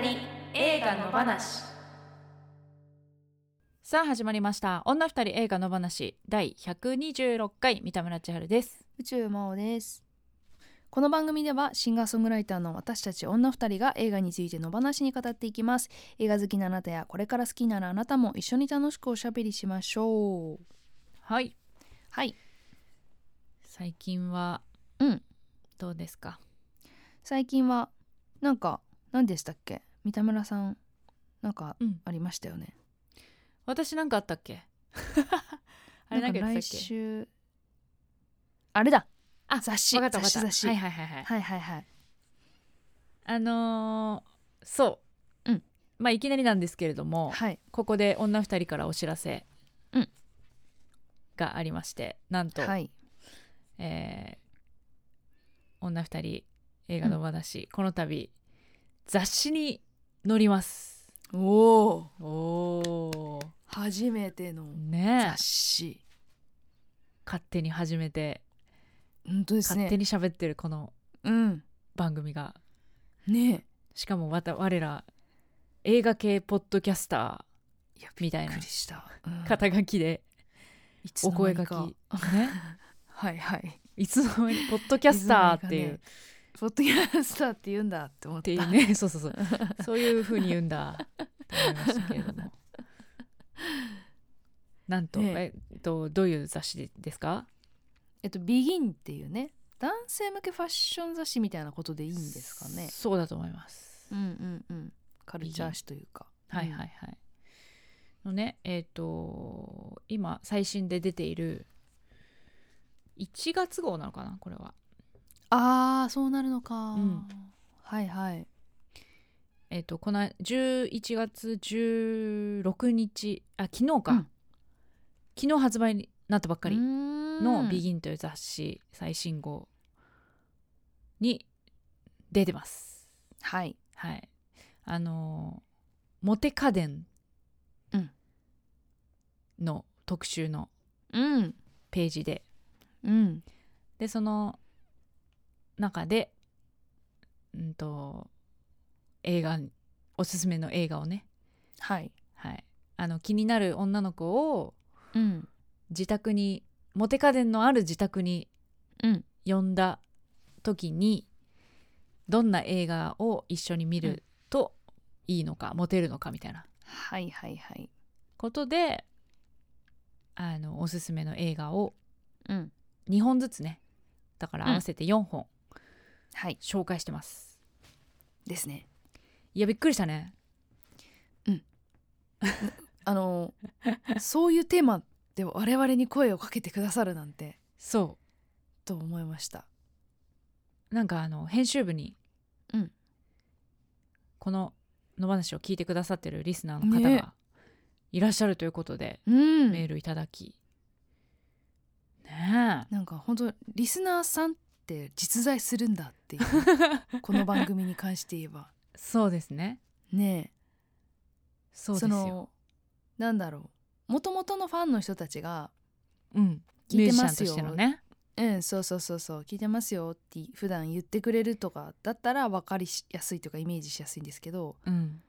り映画の話。さあ始まりました、女二人映画の話第126回。三田村千春です。宇宙真央です。この番組ではシンガーソングライターの私たち女二人が映画についての話に語っていきます。映画好きなあなたやこれから好きなあなたも一緒に楽しくおしゃべりしましょう。はいはい。最近はどうですか？最近はなんか何でしたっけ？三田村さんなんかありましたよね。私なんかあったっけ？あれなんか来週あれだ。あ、雑誌。わかったわかった。雑誌。はいはいはいはい。はいはいはい。そう。うん。まあいきなりなんですけれども、はい、ここで女二人からお知らせがありまして、なんと、はい、女二人映画の話、この度雑誌に載ります。おー初めての雑誌、ね、勝手に始めて本当です、ね、勝手に喋ってるこの番組が、ね、しかも我ら映画系ポッドキャスターみたいな肩書きでお声書き、ね、はいはい、いつの間にポッドキャスターっていう、ポッドキャスターって言うんだって思ったっていうね。そうそうそうそういう風に言うんだって思いましたけれどもなんと、ね、どういう雑誌ですか？ビギンっていうね、男性向けファッション雑誌みたいなことでいいんですかね？そうだと思います。うんうんうん。カルチャー誌というか、はいはいはいのね、今最新で出ている1月号なのかな、これは。あー、そうなるのか、うん、はいはい。この11月16日あ昨日か、うん、昨日発売になったばっかりのビギンという雑誌最新号に出てます。はいはい、モテ家電の特集のページで、うん、でその中で、映画おすすめの映画をね、はいはい、気になる女の子を、うん、自宅にモテ家電のある自宅に呼んだ時に、うん、どんな映画を一緒に見るといいのか、うん、モテるのかみたいな、はいはいはい、ことでおすすめの映画を2本ずつね、だから合わせて4本、はい、紹介してますですね。いやびっくりしたね。うんそういうテーマで我々に声をかけてくださるなんて、そうと思いました。なんか編集部に、うん、この野放しを聞いてくださってるリスナーの方がいらっしゃるということで、ね、メールいただき、ね、なんか本当リスナーさんって実在するんだっていうこの番組に関して言えばそうですね。ねえ、そうですよ。なんだろう、もともとのファンの人たちが聞いてますよ、ミュージシャンとしてのね、うん、そうそうそうそう、聞いてますよって普段言ってくれるとかだったら分かりやすいとかイメージしやすいんですけど、うん、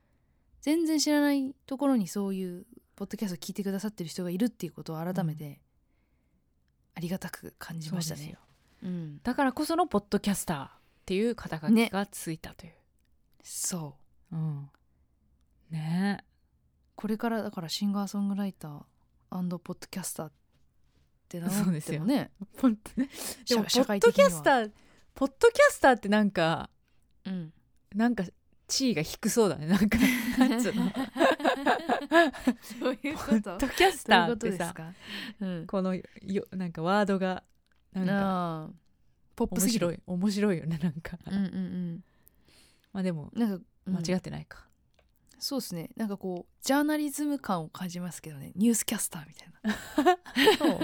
全然知らないところにそういうポッドキャストを聞いてくださってる人がいるっていうことを改めて、ありがたく感じましたね。うん、だからこそのポッドキャスターっていう肩書きがついたという、ね、そう、うん、ねえ、これからだからシンガーソングライター&ポッドキャスターって名乗ってもね、そうですよでもポッドキャスターってなんか、うん、なんか地位が低そうだね、なんかなんつうのそういうこと、ポッドキャスターってさ、このなんかワードがなんかポップすぎる、面白いよね、なんか、うんうんうん、まあでもなんか、間違ってないか、そうですね、なんかこうジャーナリズム感を感じますけどね、ニュースキャスターみたいなそう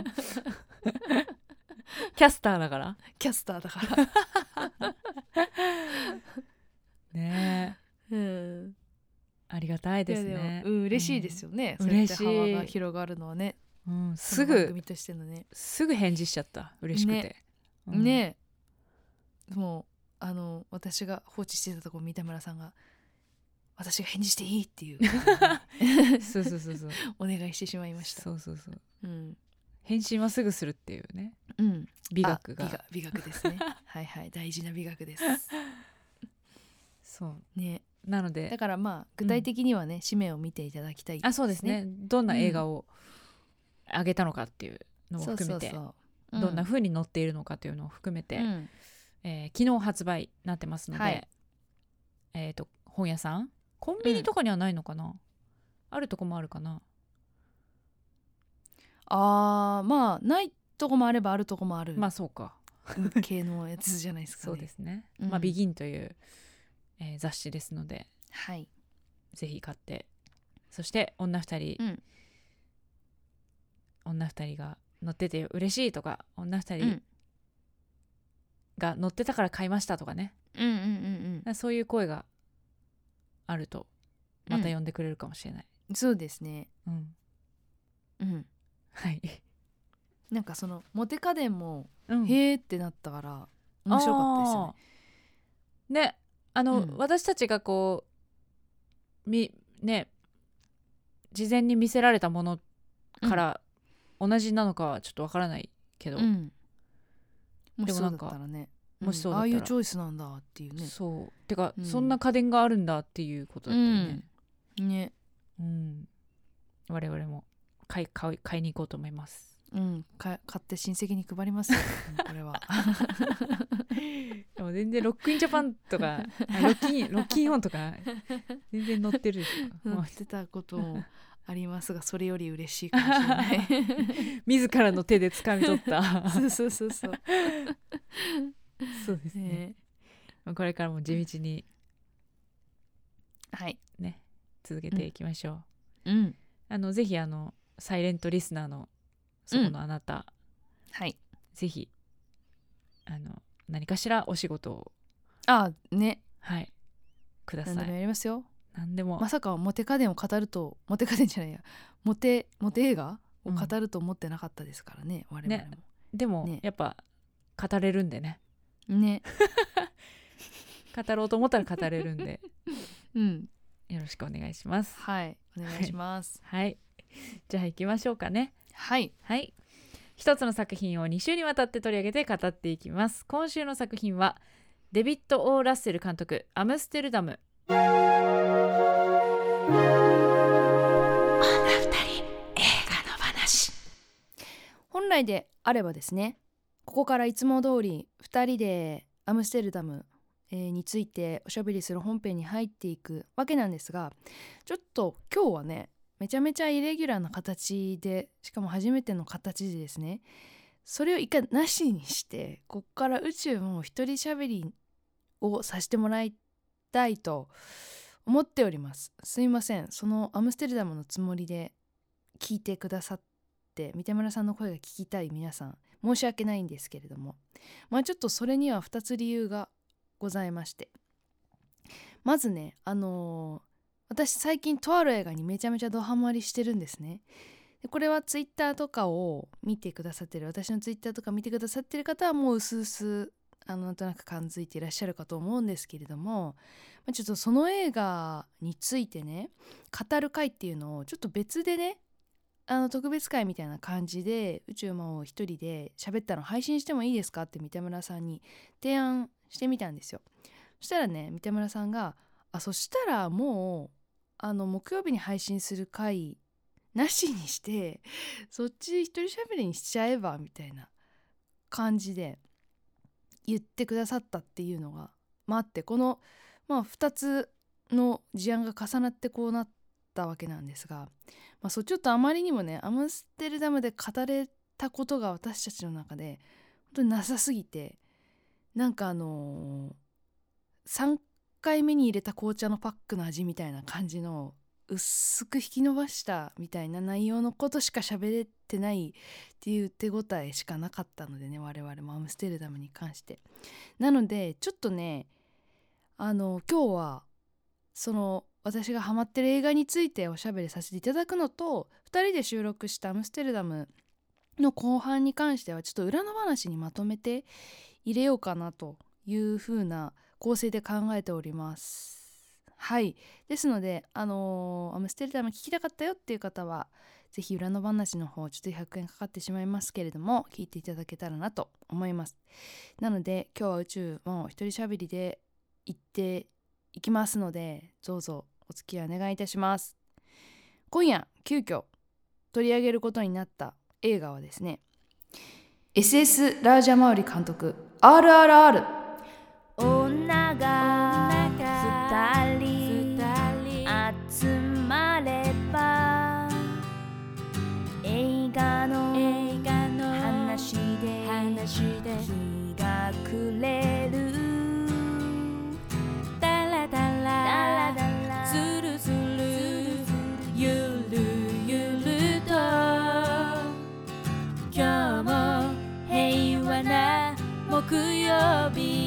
キャスターだからねえ、うん、ありがたいですね。でも嬉しいですよね、そうやって幅が広がるのはね、うん、すぐ組としてのね、すぐ返事しちゃった、嬉しくてね、うん、ねえ、もう私が放置してたところ三田村さんが私が返事していいっていうそうそうそうそうお願いしてしまいました。そうそうそう、うん、返信はすぐするっていうね、うん、美学が美学ですねはいはい、大事な美学ですそうね。なのでだからまあ具体的にはね、紙面を見ていただきたいですね。あ、そうですね。どんな映画をあげたのかっていうのも含めて、そうそうそう、うん、どんな風に載っているのかというのを含めて、うん、昨日発売になってますので、はい、本屋さん、コンビニとかにはないのかな、うん、あるとこもあるかな。あー、まあないとこもあればあるとこもある、まあそうか系のやつじゃないですかねそうですね、うん、まあビギンという、雑誌ですので、はい、ぜひ買って、そして女二人が乗ってて嬉しいとか、女二人が乗ってたから買いましたとかね、うんうんうんうん、そういう声があるとまた呼んでくれるかもしれない、うん、そうですね、うんうん、はい。なんかそのモテ家電も、うん、へーってなったから面白かったですよね。ね、うん、私たちがこうね、事前に見せられたものから、うん、同じなのかはちょっとわからないけど、うん、もしそうだったらね、もしそうだったら、うん、ああいうチョイスなんだっていうね。そうてか、うん、そんな家電があるんだっていうことだったよね、うん、ね、うん、我々も買いに行こうと思います、うん、買って親戚に配りますよこれはでも全然ロックインジャパンとかロッキンオンとか全然載ってるでしょ載ってたこともありますが、それより嬉しいかもしれない自らの手で掴み取ったそうそうですね、これからも地道に、はいね、続けていきましょう、うんうん、ぜひサイレントリスナーのそこのあなた、うん、はい、ぜひ何かしらお仕事を、ああね、はい、ください。何でもやりますよ。何でも。まさかモテ家電を語ると、モテ家電じゃないや、モテ映画を語ると思ってなかったですからね、うん、我々も、ね、でも、ね、やっぱ語れるんでね、ね語ろうと思ったら語れるんで、うん、よろしくお願いします。はい、お願いします、はいはい、じゃあ行きましょうかね。はい、はい、一つの作品を2週にわたって取り上げて語っていきます。今週の作品はデビッド・オー・ラッセル監督、アムステルダム。本来であればですね、ここからいつも通り2人でアムステルダムについておしゃべりする本編に入っていくわけなんですが、ちょっと今日はね、めちゃめちゃイレギュラーな形で、しかも初めての形でですね、それを一回なしにして、ここから宇宙も一人しゃべりをさせてもらいたいと思っております。すいません、そのアムステルダムのつもりで聞いてくださって、三田村さんの声が聞きたい皆さん、申し訳ないんですけれども、まあちょっとそれには2つ理由がございまして、まずね、私最近とある映画にめちゃめちゃドハマりしてるんですね。でこれはツイッターとかを見てくださってる、私のツイッターとか見てくださってる方はもう薄々なんとなく感づいていらっしゃるかと思うんですけれども、ちょっとその映画についてね、語る回っていうのをちょっと別でね、特別会みたいな感じで宇宙魔王一人で喋ったの配信してもいいですかって三田村さんに提案してみたんですよ。そしたらね、三田村さんが、あ、そしたらもう木曜日に配信する回なしにして、そっち一人喋りにしちゃえばみたいな感じで言ってくださったっていうのが、まあ、あって、この、まあ、2つの事案が重なってこうなったわけなんですが、まあ、そうちょっとあまりにもね、アムステルダムで語れたことが私たちの中で本当になさすぎて、なんか3回目に入れた紅茶のパックの味みたいな感じの、薄く引き伸ばしたみたいな内容のことしか喋れてないっていう手応えしかなかったのでね、我々もアムステルダムに関して。なのでちょっとね、今日はその私がハマってる映画についておしゃべりさせていただくのと、2人で収録したアムステルダムの後半に関してはちょっと裏の話にまとめて入れようかなという風な構成で考えております。はい、ですのでステルタイム聞きたかったよっていう方はぜひ裏の話の方ちょっと100円かかってしまいますけれども聞いていただけたらなと思います。なので今日は宇宙も一人喋りで行っていきますのでどうぞお付き合いお願いいたします。今夜急遽取り上げることになった映画はですね、 S.S. ラージャマウリ監督 RRR 女が二人集まれば映画の話で日が暮れるだらだらずるゆると今日も平和な木曜日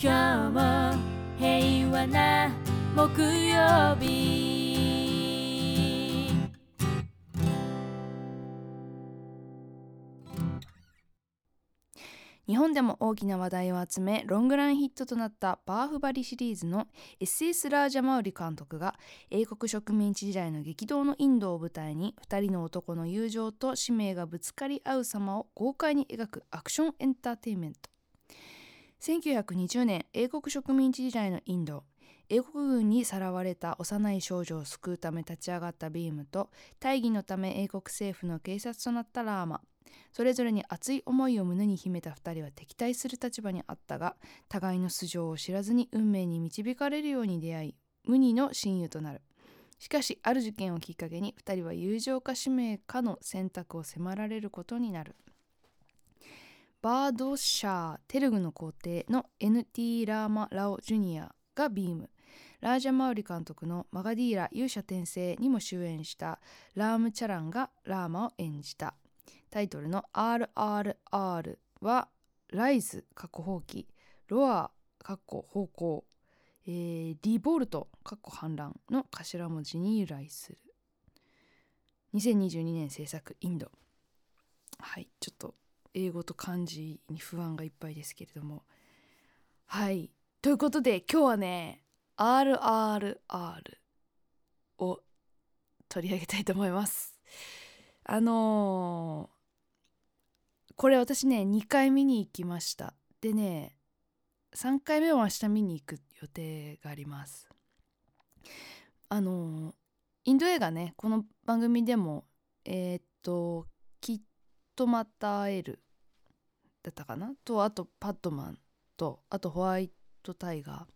今日も平和な木曜日。日本でも大きな話題を集めロングランヒットとなったバーフバリシリーズの S.S. ラージャマウリ監督が英国植民地時代の激動のインドを舞台に2人の男の友情と使命がぶつかり合う様を豪快に描くアクションエンターテインメント。1920年英国植民地時代のインド、英国軍にさらわれた幼い少女を救うため立ち上がったビームと大義のため英国政府の警察となったラーマ、それぞれに熱い思いを胸に秘めた2人は敵対する立場にあったが互いの素性を知らずに運命に導かれるように出会い無二の親友となる。しかしある事件をきっかけに2人は友情か使命かの選択を迫られることになる。バードシャーテルグの皇帝の N.T. ラーマ・ラオ・ジュニアがビーム、ラージャマウリ監督のマガディーラ勇者転生にも主演したラーム・チャランがラーマを演じた。タイトルの RRR はライズ（放棄）、ロア（方向）、リボルト（反乱）の頭文字に由来する。2022年制作インド。はい、ちょっと英語と漢字に不安がいっぱいですけれども、はいということで今日はね RRR を取り上げたいと思います。これ私ね2回見に行きました。でね3回目は明日見に行く予定があります。インド映画ねこの番組でもきっとまた会えるだったかなと、あとパッドマンとあとホワイトタイガ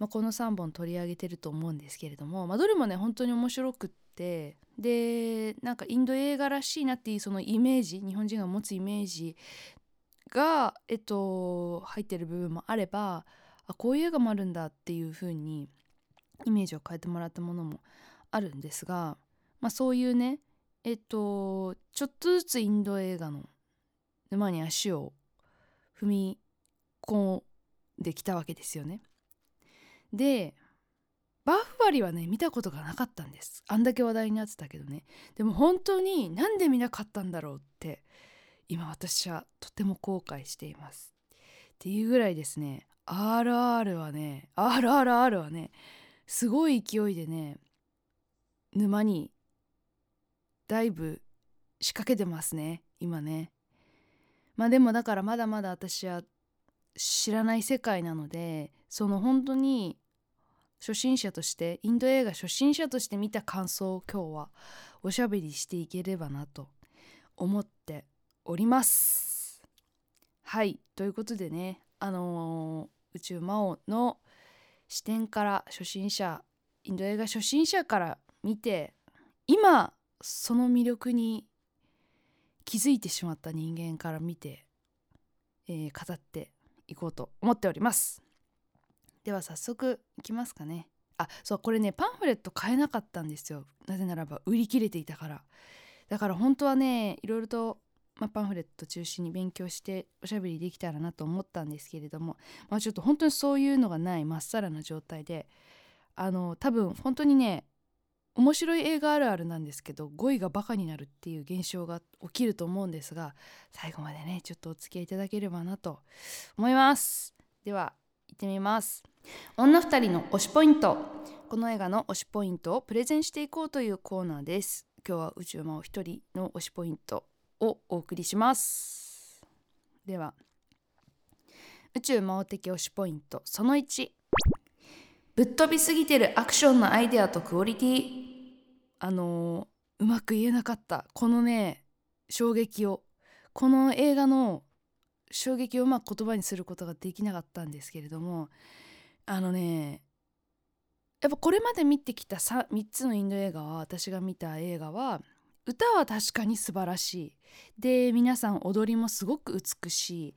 ー、この3本取り上げてると思うんですけれども、どれもね本当に面白くって、でなんかインド映画らしいなっていうそのイメージ、日本人が持つイメージが入ってる部分もあれば、あこういう映画もあるんだっていう風にイメージを変えてもらったものもあるんですが、そういうねちょっとずつインド映画の沼に足を踏み込んできたわけですよね。でバーフバリはね見たことがなかったんです。あんだけ話題になってたけどね、でも本当になんで見なかったんだろうって今私はとても後悔していますっていうぐらいですね RRR はねすごい勢いでね沼にだいぶ仕掛けてますね今ね。でもだからまだまだ私は知らない世界なので、その本当に初心者としてインド映画初心者として見た感想を今日はおしゃべりしていければなと思っております。はいということでね宇宙魔王の視点から初心者、インド映画初心者から見て今その魅力に気づいてしまった人間から見て、語っていこうと思っております。では早速いきますかね。あ、そうこれねパンフレット買えなかったんですよ。なぜならば売り切れていたから。だから本当はねいろいろと、パンフレット中心に勉強しておしゃべりできたらなと思ったんですけれども、ちょっと本当にそういうのがないまっさらな状態で多分本当にね面白い映画あるあるなんですけど語彙がバカになるっていう現象が起きると思うんですが、最後までねちょっとお付き合いいただければなと思います。では行ってみます。女二人の推しポイント。この映画の推しポイントをプレゼンしていこうというコーナーです。今日は宇宙魔王一人の推しポイントをお送りします。では宇宙魔王的推しポイントその1、ぶっ飛びすぎてるアクションのアイデアとクオリティ。うまく言えなかった。このね衝撃を、この映画の衝撃をうまく言葉にすることができなかったんですけれども、やっぱこれまで見てきた 3つのインド映画は、私が見た映画は歌は確かに素晴らしいで、皆さん踊りもすごく美し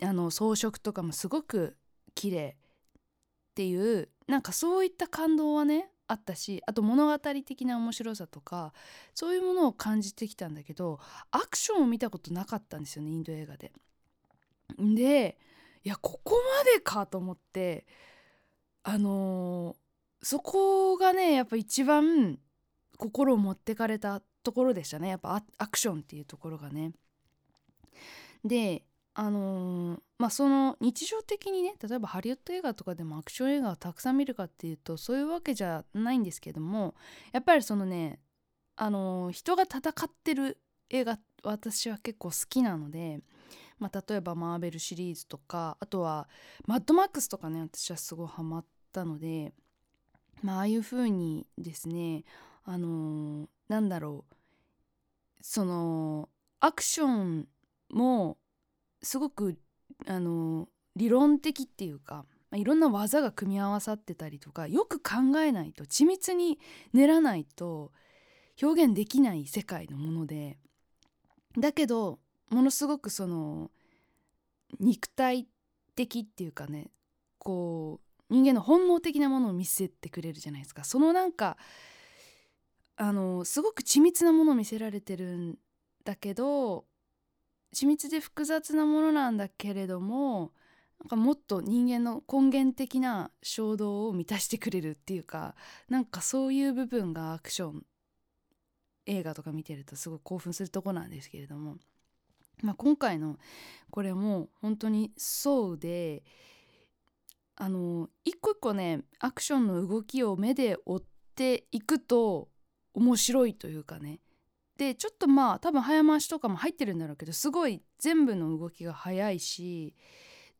い、装飾とかもすごく綺麗っていう、なんかそういった感動はねあったし、あと物語的な面白さとかそういうものを感じてきたんだけど、アクションを見たことなかったんですよねインド映画で。でいやここまでかと思って、そこがねやっぱ一番心を持ってかれたところでしたね、やっぱアクションっていうところがね。でその日常的にね、例えばハリウッド映画とかでもアクション映画をたくさん見るかっていうとそういうわけじゃないんですけども、やっぱりそのね人が戦ってる映画私は結構好きなので、例えばマーベルシリーズとか、あとはマッドマックスとかね私はすごいハマったので、ああいう風にですねそのアクションもすごく理論的っていうか、いろんな技が組み合わさってたりとか、よく考えないと緻密に練らないと表現できない世界のもので、だけどものすごくその肉体的っていうかね、こう人間の本能的なものを見せてくれるじゃないですか。そのなんかすごく緻密なものを見せられてるんだけど、緻密で複雑なものなんだけれども、なんかもっと人間の根源的な衝動を満たしてくれるっていうか、なんかそういう部分がアクション映画とか見てるとすごい興奮するとこなんですけれども、今回のこれも本当にそうで、一個一個ねアクションの動きを目で追っていくと面白いというかね、でちょっと多分早回しとかも入ってるんだろうけど、すごい全部の動きが早いし、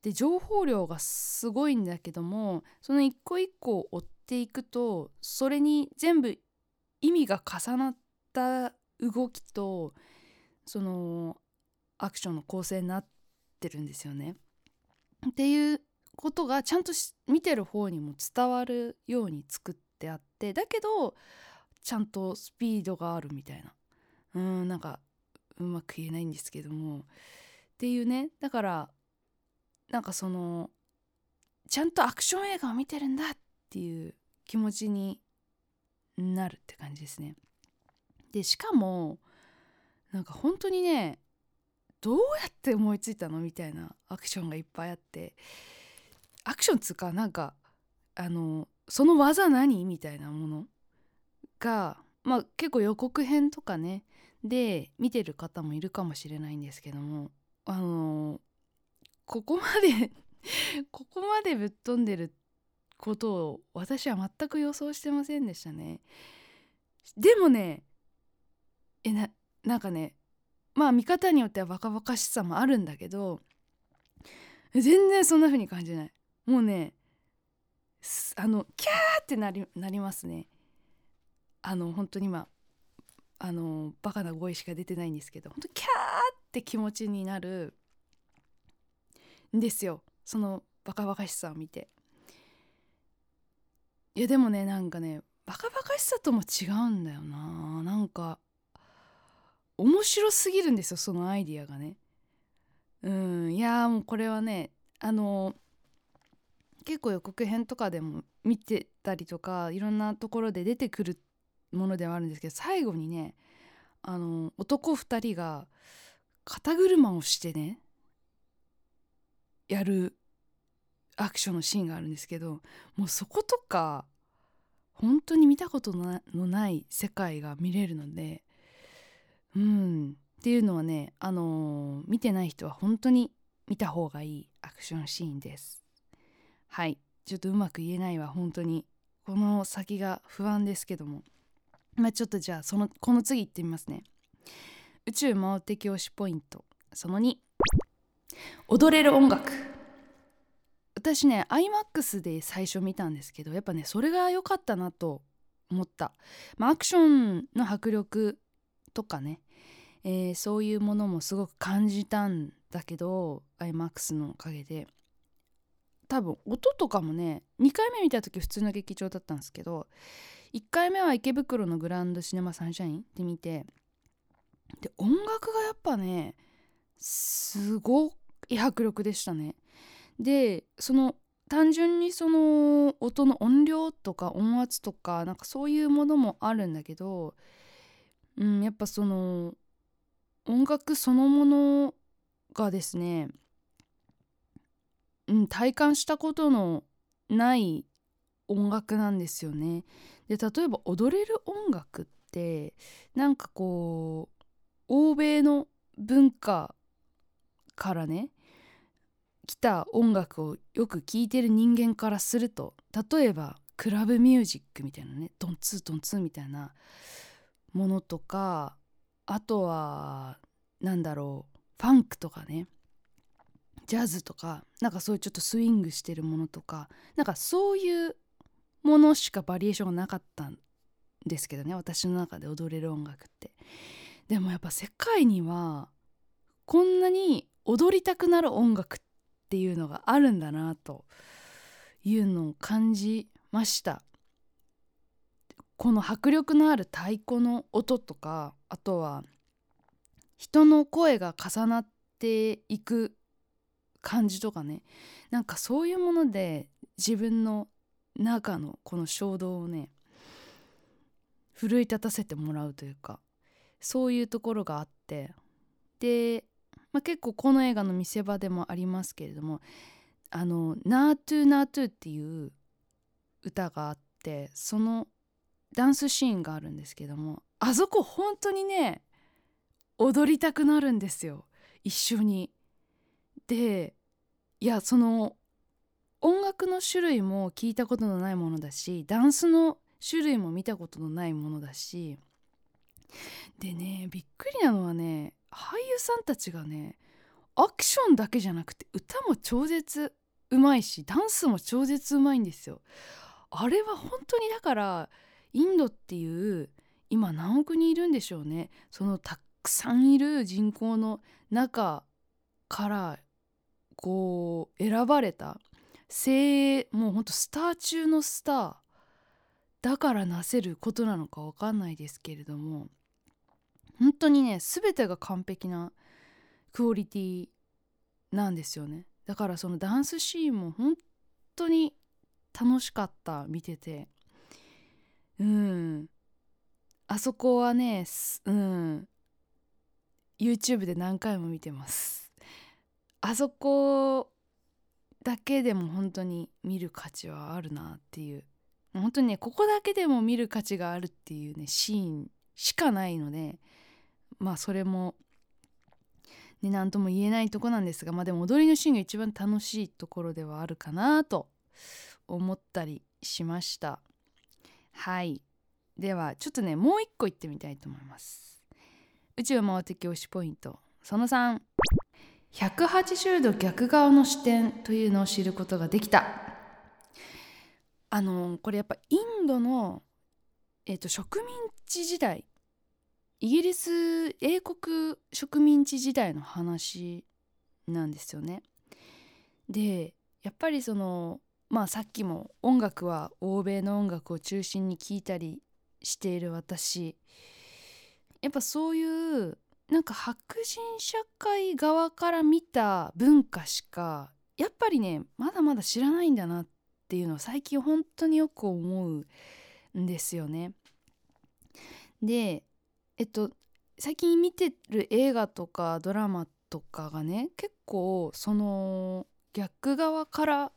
で情報量がすごいんだけども、その一個一個を追っていくとそれに全部意味が重なった動きとそのアクションの構成になってるんですよね。っていうことがちゃんと見てる方にも伝わるように作ってあって、だけどちゃんとスピードがあるみたいな。なんかうまく言えないんですけどもっていうね、だからなんかそのちゃんとアクション映画を見てるんだっていう気持ちになるって感じですね。でしかもなんか本当にね、どうやって思いついたのみたいなアクションがいっぱいあって、アクションつうかなんかその技何みたいなものが結構予告編とかねで見てる方もいるかもしれないんですけども、ここまでここまでぶっ飛んでることを私は全く予想してませんでしたね。でもねなんかね、見方によってはバカバカしさもあるんだけど、全然そんな風に感じない。もうねキャーってなりますね。本当にバカな声しか出てないんですけど、本当キャーって気持ちになるんですよ、そのバカバカしさを見て。いやでもね、なんかねバカバカしさとも違うんだよな。なんか面白すぎるんですよ、そのアイディアがね。いやもうこれはね結構予告編とかでも見てたりとか、いろんなところで出てくるものではあるんですけど、最後にね男2人が肩車をしてねやるアクションのシーンがあるんですけど、もうそことか本当に見たことのない世界が見れるので、っていうのはね見てない人は本当に見た方がいいアクションシーンです。はい、ちょっとうまく言えないわ。本当にこの先が不安ですけども、ちょっとじゃあこの次行ってみますね。宇宙魔王的推しポイントその2、踊れる音楽。私ね IMAX で最初見たんですけど、やっぱねそれが良かったなと思った。アクションの迫力とかね、そういうものもすごく感じたんだけど IMAX のおかげで、多分音とかもね2回目見た時普通の劇場だったんですけど、1回目は池袋のグランドシネマサンシャインで見て、で音楽がやっぱねすごい迫力でしたね。でその単純にその音の音量とか音圧とかなんかそういうものもあるんだけど、やっぱその音楽そのものがですね、体感したことのない音楽なんですよね。で例えば踊れる音楽ってなんかこう欧米の文化からね来た音楽をよく聴いてる人間からすると、例えばクラブミュージックみたいなね、ドンツードンツーみたいなものとか、あとはなんだろうファンクとかね、ジャズとか、なんかそういうちょっとスイングしてるものとか、なんかそういうものしかバリエーションがなかったんですけどね、私の中で踊れる音楽って。でもやっぱ世界にはこんなに踊りたくなる音楽っていうのがあるんだなというのを感じました。この迫力のある太鼓の音とか、あとは人の声が重なっていく感じとかね、なんかそういうもので自分の中のこの衝動をね奮い立たせてもらうというか、そういうところがあって、で結構この映画の見せ場でもありますけれども、ナートゥーナートゥーっていう歌があって、そのダンスシーンがあるんですけども、あそこ本当にね踊りたくなるんですよ、一緒に。でいやその音楽の種類も聞いたことのないものだし、ダンスの種類も見たことのないものだし、でねびっくりなのはね、俳優さんたちがねアクションだけじゃなくて歌も超絶うまいし、ダンスも超絶うまいんですよ。あれは本当にだからインドっていう今何億人いるんでしょうね、そのたくさんいる人口の中からこう選ばれた精鋭、もうほんとスター中のスターだからなせることなのか分かんないですけれども、本当にね全てが完璧なクオリティなんですよね。だからそのダンスシーンも本当に楽しかった、見てて。あそこはねYouTube で何回も見てます。あそこだけでも本当に見る価値はあるなっていう、本当にねここだけでも見る価値があるっていうねシーンしかないので、それもね何とも言えないとこなんですが、でも踊りのシーンが一番楽しいところではあるかなと思ったりしました。はい、ではちょっとねもう一個いってみたいと思います。宇宙魔王的推しポイントその3、180度逆側の視点というのを知ることができた。これやっぱインドの、植民地時代、イギリス英国植民地時代の話なんですよね。でやっぱりそのさっきも音楽は欧米の音楽を中心に聴いたりしている私、やっぱそういうなんか白人社会側から見た文化しかやっぱりねまだまだ知らないんだなっていうのを最近本当によく思うんですよね。で最近見てる映画とかドラマとかがね結構その逆側から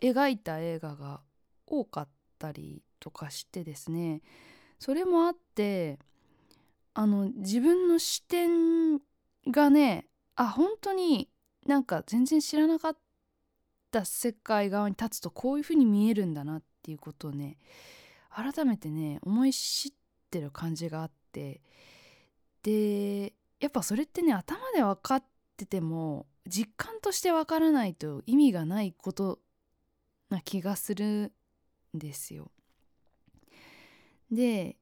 描いた映画が多かったりとかしてですね、それもあって自分の視点がね本当になんか全然知らなかった世界側に立つとこういう風に見えるんだなっていうことをね、改めてね思い知ってる感じがあって、でやっぱそれってね、頭で分かってても実感として分からないと意味がないことな気がするんですよ。で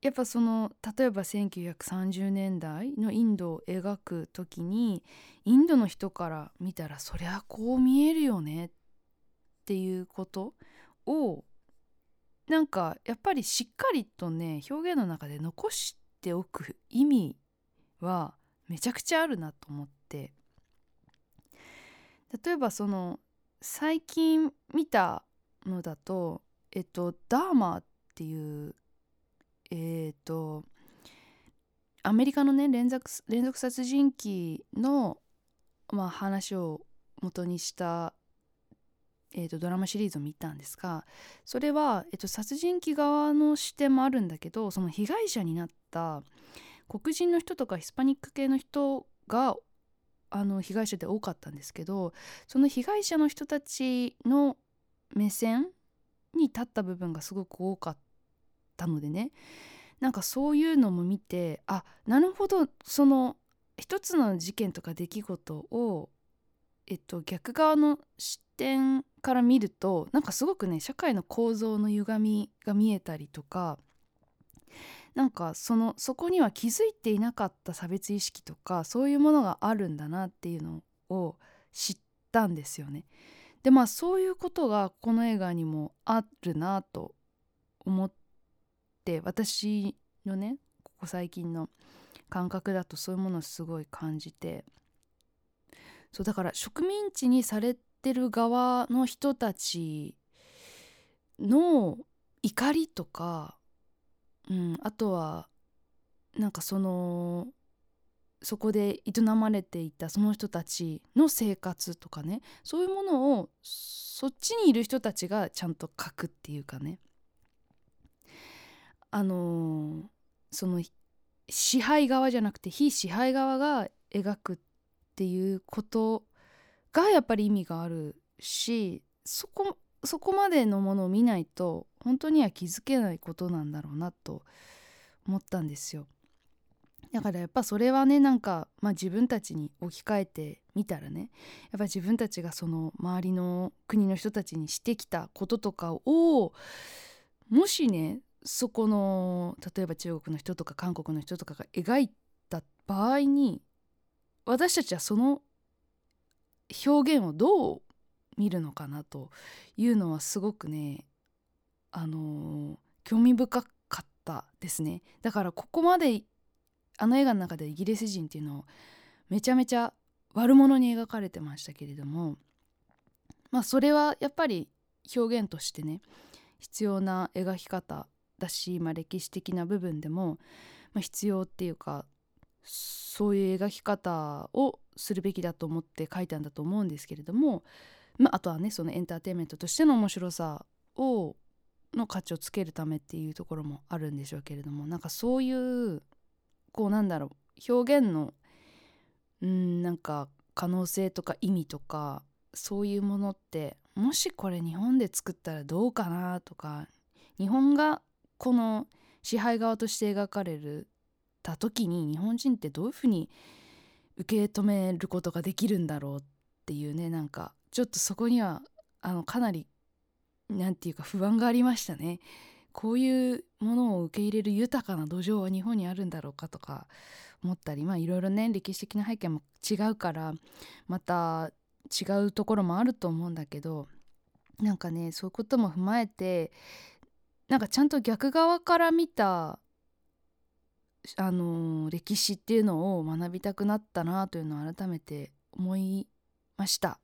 やっぱその例えば1930年代のインドを描くときに、インドの人から見たらそりゃこう見えるよねっていうことをなんかやっぱりしっかりとね表現の中で残しておく意味はめちゃくちゃあるなと思って、例えばその最近見たのだとダーマーっていうアメリカのね連続殺人鬼の、話を元にした、ドラマシリーズを見たんですが、それは、殺人鬼側の視点もあるんだけど、その被害者になった黒人の人とかヒスパニック系の人が被害者で多かったんですけど、その被害者の人たちの目線に立った部分がすごく多かったのでね、なんかそういうのも見て、あ、なるほど、その一つの事件とか出来事を、逆側の視点から見るとなんかすごくね社会の構造の歪みが見えたりとか、なんかそこには気づいていなかった差別意識とかそういうものがあるんだなっていうのを知ったんですよね。でそういうことがこの映画にもあるなと思って、私のねここ最近の感覚だとそういうものをすごい感じて、そうだから植民地にされてる側の人たちの怒りとか、あとはなんかそこで営まれていたその人たちの生活とかね、そういうものをそっちにいる人たちがちゃんと書くっていうかね、その支配側じゃなくて非支配側が描くっていうことがやっぱり意味があるし、そこまでのものを見ないと本当には気づけないことなんだろうなと思ったんですよ。だからやっぱそれはねなんか、自分たちに置き換えてみたらね、やっぱ自分たちがその周りの国の人たちにしてきたこととかを、もしねそこの例えば中国の人とか韓国の人とかが描いた場合に、私たちはその表現をどう見るのかなというのはすごくね興味深かったですね。だからここまであの映画の中でイギリス人っていうのをめちゃめちゃ悪者に描かれてましたけれども、それはやっぱり表現としてね必要な描き方だし、歴史的な部分でも、必要っていうかそういう描き方をするべきだと思って書いたんだと思うんですけれども、あとはねそのエンターテインメントとしての面白さの価値をつけるためっていうところもあるんでしょうけれども、なんかそういう表現のなんか可能性とか意味とかそういうものって、もしこれ日本で作ったらどうかなとか、日本がこの支配側として描かれるた時に日本人ってどういうふうに受け止めることができるんだろうっていうね、なんかちょっとそこにはかなりなんていうか不安がありましたね。こういうものを受け入れる豊かな土壌は日本にあるんだろうかとか思ったり、いろいろね歴史的な背景も違うからまた違うところもあると思うんだけど、なんかねそういうことも踏まえて、なんかちゃんと逆側から見た歴史っていうのを学びたくなったなというのを改めて思いました。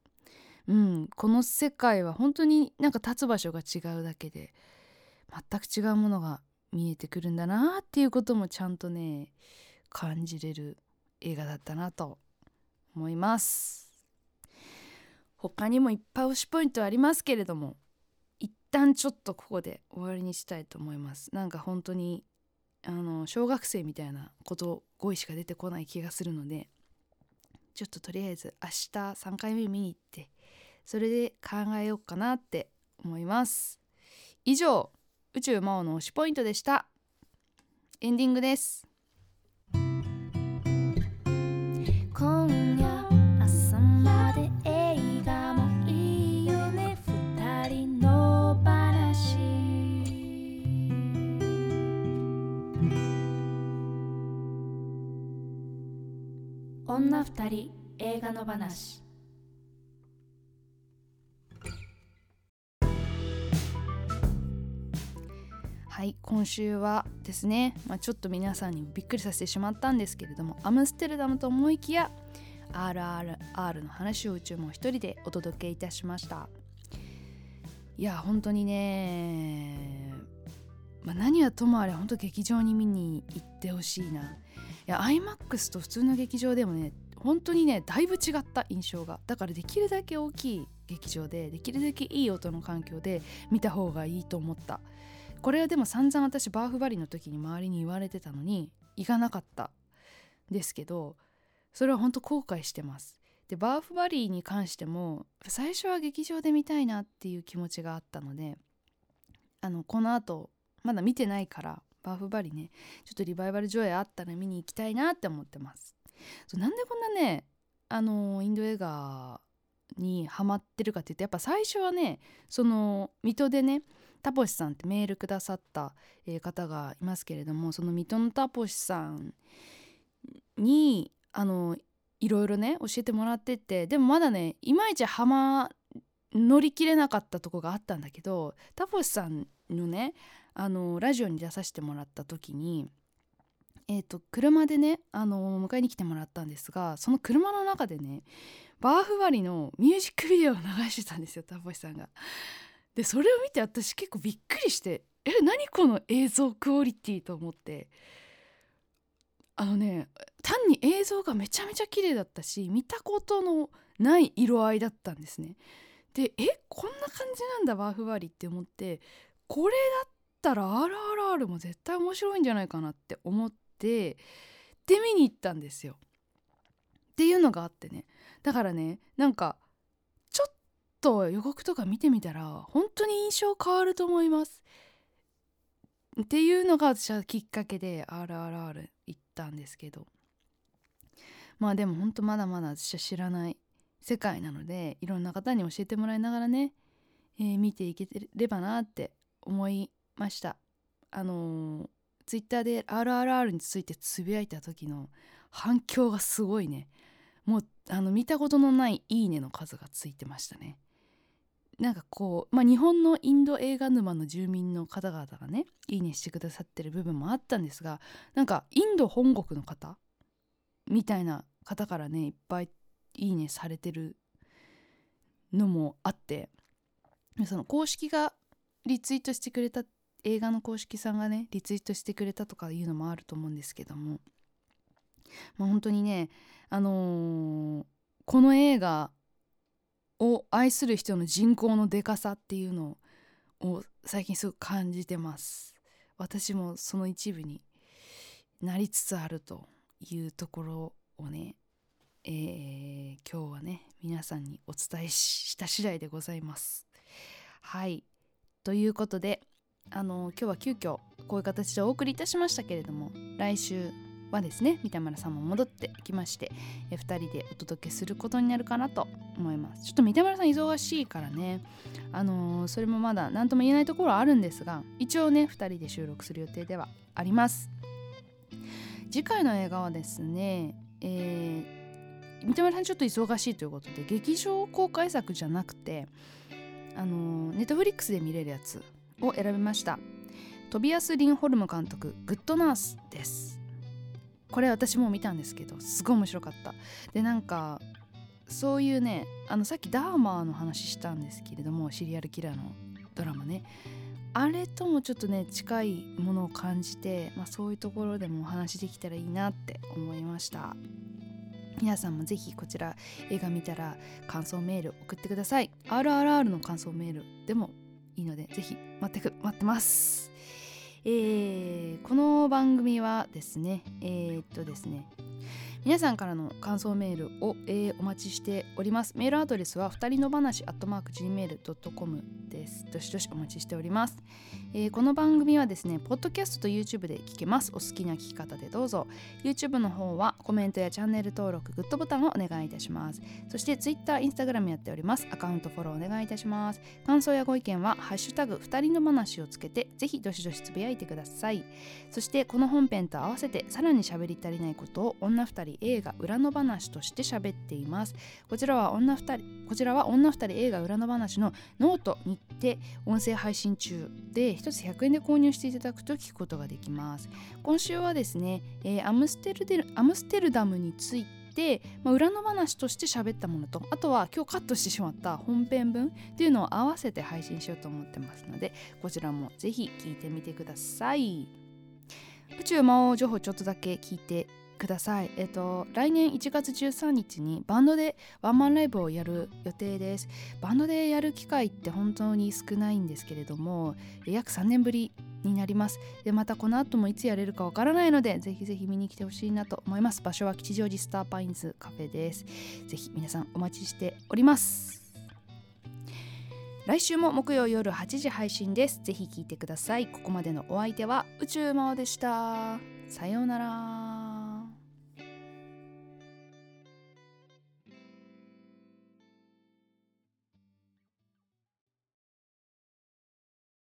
この世界は本当になんか立つ場所が違うだけで全く違うものが見えてくるんだなっていうこともちゃんとね感じれる映画だったなと思います。他にもいっぱい推しポイントありますけれども、一旦ちょっとここで終わりにしたいと思います。なんか本当に小学生みたいなこと語彙しか出てこない気がするので、ちょっととりあえず明日3回目見に行ってそれで考えようかなって思います。以上、宇宙魔王の推しポイントでした。エンディングです。女二人映画の話。はい、今週はですね、ちょっと皆さんにびっくりさせてしまったんですけれども、アムステルダムと思いきや RRR の話を宇宙も一人でお届けいたしました。いや本当にね、何はともあれ本当劇場に見に行ってほしいな。いや IMAX と普通の劇場でもね本当にねだいぶ違った印象が、だからできるだけ大きい劇場でできるだけいい音の環境で見た方がいいと思った。これはでも散々私バーフバリの時に周りに言われてたのに行かなかったですけど、それは本当後悔してます。でバーフバリに関しても最初は劇場で見たいなっていう気持ちがあったので、この後まだ見てないからバーフバリね、ちょっとリバイバル上映あったら見に行きたいなって思ってます。なんでこんなねインド映画にハマってるかって言って、やっぱ最初はねその水戸でねタポシさんってメールくださった方がいますけれども、その水戸のタポシさんにいろいろね教えてもらってて、でもまだねいまいち乗り切れなかったとこがあったんだけど、タポシさんのねラジオに出させてもらった時に、車でね迎えに来てもらったんですが、その車の中でねバーフバリのミュージックビデオを流してたんですよ、タポシさんが。でそれを見て私結構びっくりして、何この映像クオリティと思って、単に映像がめちゃめちゃ綺麗だったし見たことのない色合いだったんですね。でこんな感じなんだバーフバリって思って、これだったら RRR も絶対面白いんじゃないかなって思ってで見に行ったんですよっていうのがあってね。だからねちょっと予告とか見てみたら本当に印象変わると思いますっていうのが私はきっかけで RRR 行ったんですけど、でも本当まだまだ私は知らない世界なので、いろんな方に教えてもらいながらね、見ていければなって思いました。ツイッターで RRR についてつぶやいた時の反響がすごいね。もう見たことのないいいねの数がついてましたね。日本のインド映画沼の住民の方々がねいいねしてくださってる部分もあったんですが、インド本国の方みたいな方からねいっぱいいいねされてるのもあって、その公式がリツイートしてくれた映画の公式さんがねリツイートしてくれたとかいうのもあると思うんですけども、本当にねこの映画を愛する人の人口のでかさっていうのを最近すごく感じてます。私もその一部になりつつあるというところをね、今日はね皆さんにお伝えした次第でございます。はい、ということで今日は急遽こういう形でお送りいたしましたけれども、来週はですね三田村さんも戻ってきまして2人でお届けすることになるかなと思います。ちょっと三田村さん忙しいからねそれもまだ何とも言えないところはあるんですが、一応ね2人で収録する予定ではあります。次回の映画はですね、三田村さんちょっと忙しいということで劇場公開作じゃなくてNetflix で見れるやつを選びました。トビアス・リンホルム監督グッドナースです。これ私も見たんですけどすごい面白かった。でそういうねさっきダーマーの話したんですけれども、シリアルキラーのドラマね、あれともちょっとね近いものを感じて、そういうところでもお話できたらいいなって思いました。皆さんもぜひこちら映画見たら感想メール送ってください。 RRR の感想メールでもいいのでぜひ待ってます。この番組はですね皆さんからの感想メールを、お待ちしております。メールアドレスは2人の話 @gmail.com です。どしどしお待ちしております。この番組はですね、ポッドキャストと YouTube で聞けます。お好きな聞き方でどうぞ。 YouTube の方はコメントやチャンネル登録、グッドボタンをお願いいたします。そして Twitter、Instagram やっております。アカウントフォローお願いいたします。感想やご意見はハッシュタグ2人の話をつけて、ぜひどしどしつぶやいてください。そしてこの本編と合わせて、さらに喋り足りないことを女2人映画裏の話として喋っています。こちらは女2人映画裏の話のノートにて音声配信中で、1つ100円で購入していただくと聞くことができます。今週はですね、アムステルダムについて裏の話として喋ったものと、あとは今日カットしてしまった本編分っていうのを合わせて配信しようと思ってますので、こちらもぜひ聞いてみてください。宇宙魔王情報ちょっとだけ聞いてください。来年1月13日にバンドでワンマンライブをやる予定です。バンドでやる機会って本当に少ないんですけれども、約3年ぶりになります。でまたこの後もいつやれるかわからないので、ぜひぜひ見に来てほしいなと思います。場所は吉祥寺スターパインズカフェです。ぜひ皆さんお待ちしております。来週も木曜夜8時配信です。ぜひ聞いてください。ここまでのお相手は宇宙魔王でした。さようなら。